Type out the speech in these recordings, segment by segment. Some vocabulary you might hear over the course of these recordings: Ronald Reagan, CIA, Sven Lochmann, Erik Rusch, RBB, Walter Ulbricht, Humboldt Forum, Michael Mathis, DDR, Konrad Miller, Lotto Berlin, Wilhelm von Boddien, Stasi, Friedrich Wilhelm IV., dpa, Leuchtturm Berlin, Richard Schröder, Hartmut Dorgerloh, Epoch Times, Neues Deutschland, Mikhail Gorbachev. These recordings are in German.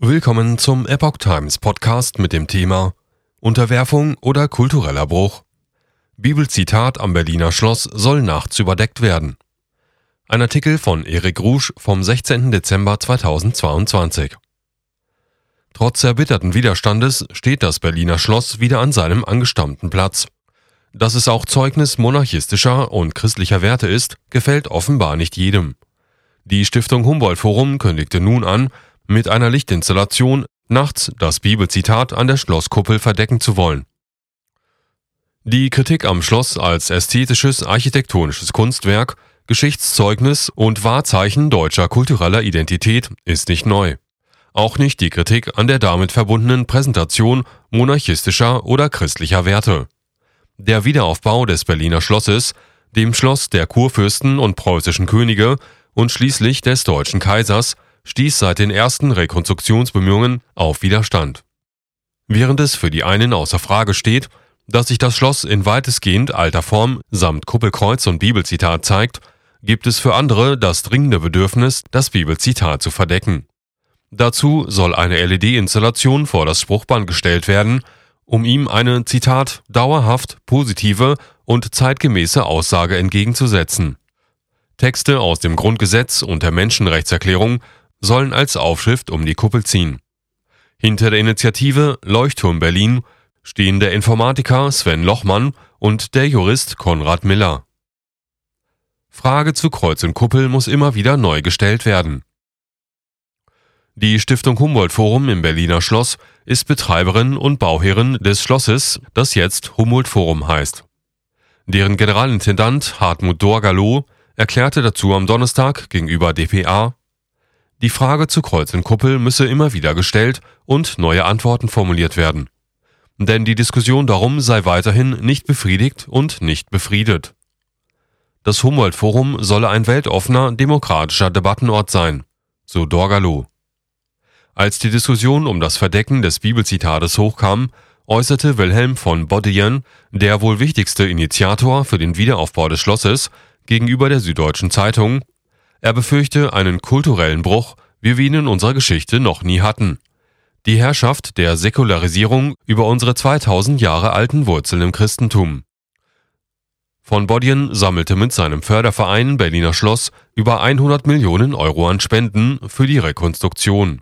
Willkommen zum Epoch Times Podcast mit dem Thema Unterwerfung oder kultureller Bruch. Bibelzitat am Berliner Schloss soll nachts überdeckt werden. Ein Artikel von Erik Rusch vom 16. Dezember 2022. Trotz erbitterten Widerstandes steht das Berliner Schloss wieder an seinem angestammten Platz. Dass es auch Zeugnis monarchistischer und christlicher Werte ist, gefällt offenbar nicht jedem. Die Stiftung Humboldt Forum kündigte nun an, mit einer Lichtinstallation nachts das Bibelzitat an der Schlosskuppel verdecken zu wollen. Die Kritik am Schloss als ästhetisches architektonisches Kunstwerk, Geschichtszeugnis und Wahrzeichen deutscher kultureller Identität ist nicht neu. Auch nicht die Kritik an der damit verbundenen Präsentation monarchistischer oder christlicher Werte. Der Wiederaufbau des Berliner Schlosses, dem Schloss der Kurfürsten und preußischen Könige und schließlich des deutschen Kaisers, stieß seit den ersten Rekonstruktionsbemühungen auf Widerstand. Während es für die einen außer Frage steht, dass sich das Schloss in weitestgehend alter Form samt Kuppelkreuz und Bibelzitat zeigt, gibt es für andere das dringende Bedürfnis, das Bibelzitat zu verdecken. Dazu soll eine LED-Installation vor das Spruchband gestellt werden, um ihm eine, Zitat, dauerhaft positive und zeitgemäße Aussage entgegenzusetzen. Texte aus dem Grundgesetz und der Menschenrechtserklärung sollen als Aufschrift um die Kuppel ziehen. Hinter der Initiative Leuchtturm Berlin stehen der Informatiker Sven Lochmann und der Jurist Konrad Miller. Frage zu Kreuz und Kuppel muss immer wieder neu gestellt werden. Die Stiftung Humboldt Forum im Berliner Schloss ist Betreiberin und Bauherrin des Schlosses, das jetzt Humboldt Forum heißt. Deren Generalintendant Hartmut Dorgerloh erklärte dazu am Donnerstag gegenüber dpa: Die Frage zu Kreuz und Kuppel müsse immer wieder gestellt und neue Antworten formuliert werden. Denn die Diskussion darum sei weiterhin nicht befriedigt und nicht befriedet. Das Humboldt-Forum solle ein weltoffener, demokratischer Debattenort sein, so Dorgerloh. Als die Diskussion um das Verdecken des Bibelzitates hochkam, äußerte Wilhelm von Boddien, der wohl wichtigste Initiator für den Wiederaufbau des Schlosses, gegenüber der Süddeutschen Zeitung: Er befürchte einen kulturellen Bruch, wie wir ihn in unserer Geschichte noch nie hatten. Die Herrschaft der Säkularisierung über unsere 2000 Jahre alten Wurzeln im Christentum. Von Boddien sammelte mit seinem Förderverein Berliner Schloss über 100 Millionen € an Spenden für die Rekonstruktion.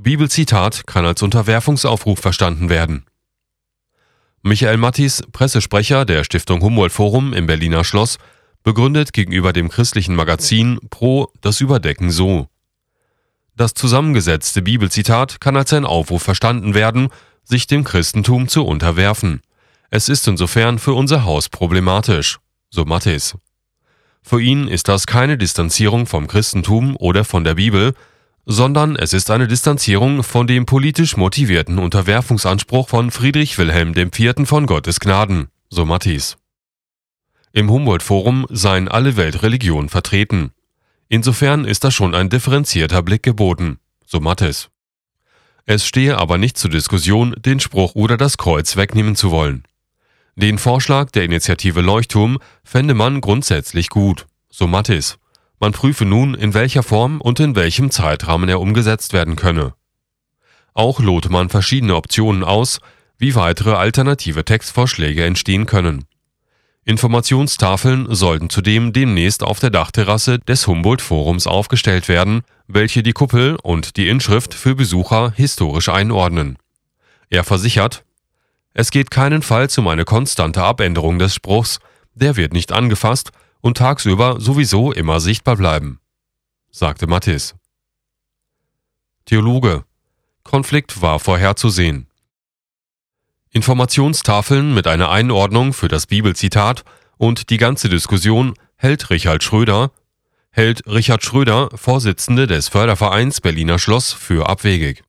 Bibelzitat kann als Unterwerfungsaufruf verstanden werden. Michael Mathis, Pressesprecher der Stiftung Humboldt Forum im Berliner Schloss, begründet gegenüber dem christlichen Magazin Pro das Überdecken so: Das zusammengesetzte Bibelzitat kann als ein Aufruf verstanden werden, sich dem Christentum zu unterwerfen. Es ist insofern für unser Haus problematisch, so Mathis. Für ihn ist das keine Distanzierung vom Christentum oder von der Bibel, sondern es ist eine Distanzierung von dem politisch motivierten Unterwerfungsanspruch von Friedrich Wilhelm IV. Von Gottes Gnaden, so Mathis. Im Humboldt-Forum seien alle Weltreligionen vertreten. Insofern ist da schon ein differenzierter Blick geboten, so Mathis. Es stehe aber nicht zur Diskussion, den Spruch oder das Kreuz wegnehmen zu wollen. Den Vorschlag der Initiative Leuchtturm fände man grundsätzlich gut, so Mathis. Man prüfe nun, in welcher Form und in welchem Zeitrahmen er umgesetzt werden könne. Auch lote man verschiedene Optionen aus, wie weitere alternative Textvorschläge entstehen können. Informationstafeln sollten zudem demnächst auf der Dachterrasse des Humboldt-Forums aufgestellt werden, welche die Kuppel und die Inschrift für Besucher historisch einordnen. Er versichert: Es geht keinenfalls um eine konstante Abänderung des Spruchs, der wird nicht angefasst und tagsüber sowieso immer sichtbar bleiben, sagte Mathis. Theologe: Konflikt war vorherzusehen. Informationstafeln mit einer Einordnung für das Bibelzitat und die ganze Diskussion hält Richard Schröder, Vorsitzende des Fördervereins Berliner Schloss, für abwegig.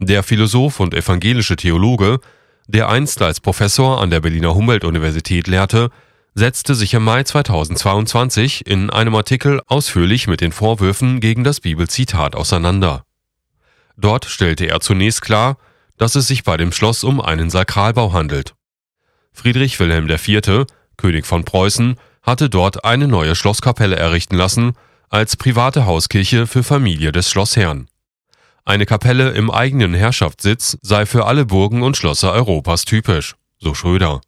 Der Philosoph und evangelische Theologe, der einst als Professor an der Berliner Humboldt-Universität lehrte, setzte sich im Mai 2022 in einem Artikel ausführlich mit den Vorwürfen gegen das Bibelzitat auseinander. Dort stellte er zunächst klar, dass es sich bei dem Schloss um einen Sakralbau handelt. Friedrich Wilhelm IV., König von Preußen, hatte dort eine neue Schlosskapelle errichten lassen, als private Hauskirche für Familie des Schlossherrn. Eine Kapelle im eigenen Herrschaftssitz sei für alle Burgen und Schlösser Europas typisch, so Schröder.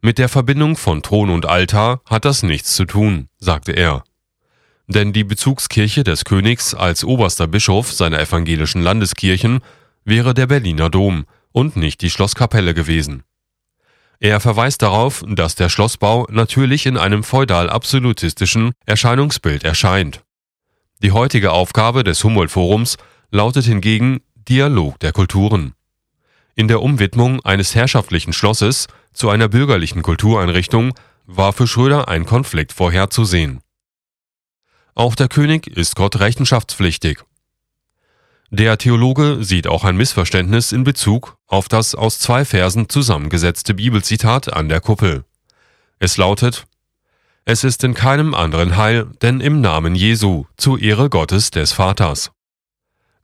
Mit der Verbindung von Thron und Altar hat das nichts zu tun, sagte er. Denn die Bezugskirche des Königs als oberster Bischof seiner evangelischen Landeskirchen wäre der Berliner Dom und nicht die Schlosskapelle gewesen. Er verweist darauf, dass der Schlossbau natürlich in einem feudal-absolutistischen Erscheinungsbild erscheint. Die heutige Aufgabe des Humboldt-Forums lautet hingegen Dialog der Kulturen. In der Umwidmung eines herrschaftlichen Schlosses zu einer bürgerlichen Kultureinrichtung war für Schröder ein Konflikt vorherzusehen. Auch der König ist Gott rechenschaftspflichtig. Der Theologe sieht auch ein Missverständnis in Bezug auf das aus 2 Versen zusammengesetzte Bibelzitat an der Kuppel. Es lautet: Es ist in keinem anderen Heil, denn im Namen Jesu, zu Ehre Gottes des Vaters.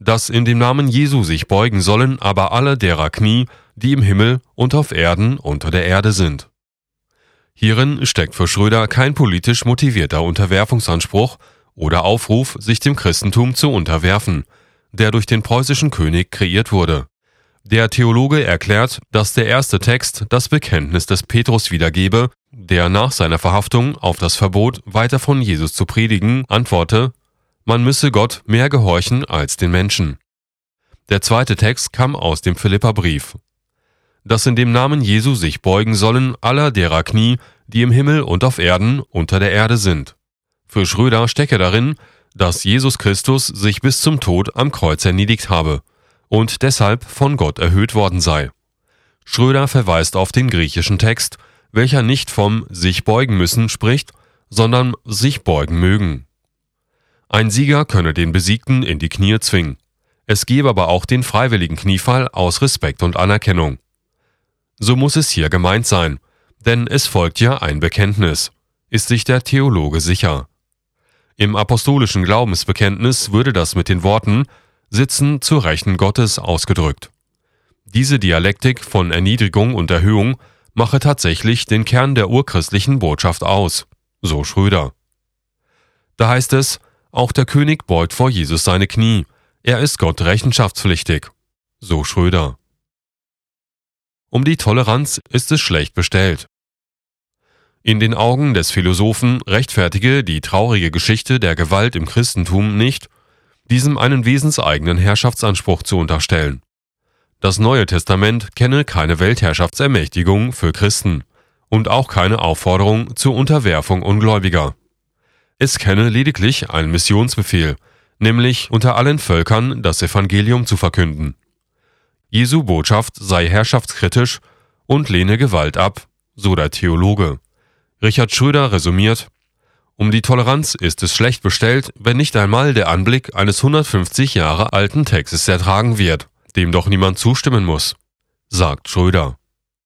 Dass in dem Namen Jesu sich beugen sollen aber alle derer Knie, die im Himmel und auf Erden unter der Erde sind. Hierin steckt für Schröder kein politisch motivierter Unterwerfungsanspruch oder Aufruf, sich dem Christentum zu unterwerfen, der durch den preußischen König kreiert wurde. Der Theologe erklärt, dass der erste Text das Bekenntnis des Petrus wiedergebe, der nach seiner Verhaftung auf das Verbot, weiter von Jesus zu predigen, antworte: Man müsse Gott mehr gehorchen als den Menschen. Der zweite Text kam aus dem Philipperbrief. Dass in dem Namen Jesu sich beugen sollen aller derer Knie, die im Himmel und auf Erden unter der Erde sind. Für Schröder stecke darin, dass Jesus Christus sich bis zum Tod am Kreuz erniedrigt habe und deshalb von Gott erhöht worden sei. Schröder verweist auf den griechischen Text, welcher nicht vom sich beugen müssen spricht, sondern sich beugen mögen. Ein Sieger könne den Besiegten in die Knie zwingen. Es gebe aber auch den freiwilligen Kniefall aus Respekt und Anerkennung. So muss es hier gemeint sein, denn es folgt ja ein Bekenntnis, ist sich der Theologe sicher. Im apostolischen Glaubensbekenntnis würde das mit den Worten »Sitzen zur Rechten Gottes« ausgedrückt. Diese Dialektik von Erniedrigung und Erhöhung mache tatsächlich den Kern der urchristlichen Botschaft aus, so Schröder. Da heißt es, auch der König beugt vor Jesus seine Knie, er ist Gott rechenschaftspflichtig, so Schröder. Um die Toleranz ist es schlecht bestellt. In den Augen des Philosophen rechtfertige die traurige Geschichte der Gewalt im Christentum nicht, diesem einen wesenseigenen Herrschaftsanspruch zu unterstellen. Das Neue Testament kenne keine Weltherrschaftsermächtigung für Christen und auch keine Aufforderung zur Unterwerfung Ungläubiger. Es kenne lediglich einen Missionsbefehl, nämlich unter allen Völkern das Evangelium zu verkünden. Jesu Botschaft sei herrschaftskritisch und lehne Gewalt ab, so der Theologe. Richard Schröder resümiert: Um die Toleranz ist es schlecht bestellt, wenn nicht einmal der Anblick eines 150 Jahre alten Textes ertragen wird, dem doch niemand zustimmen muss, sagt Schröder.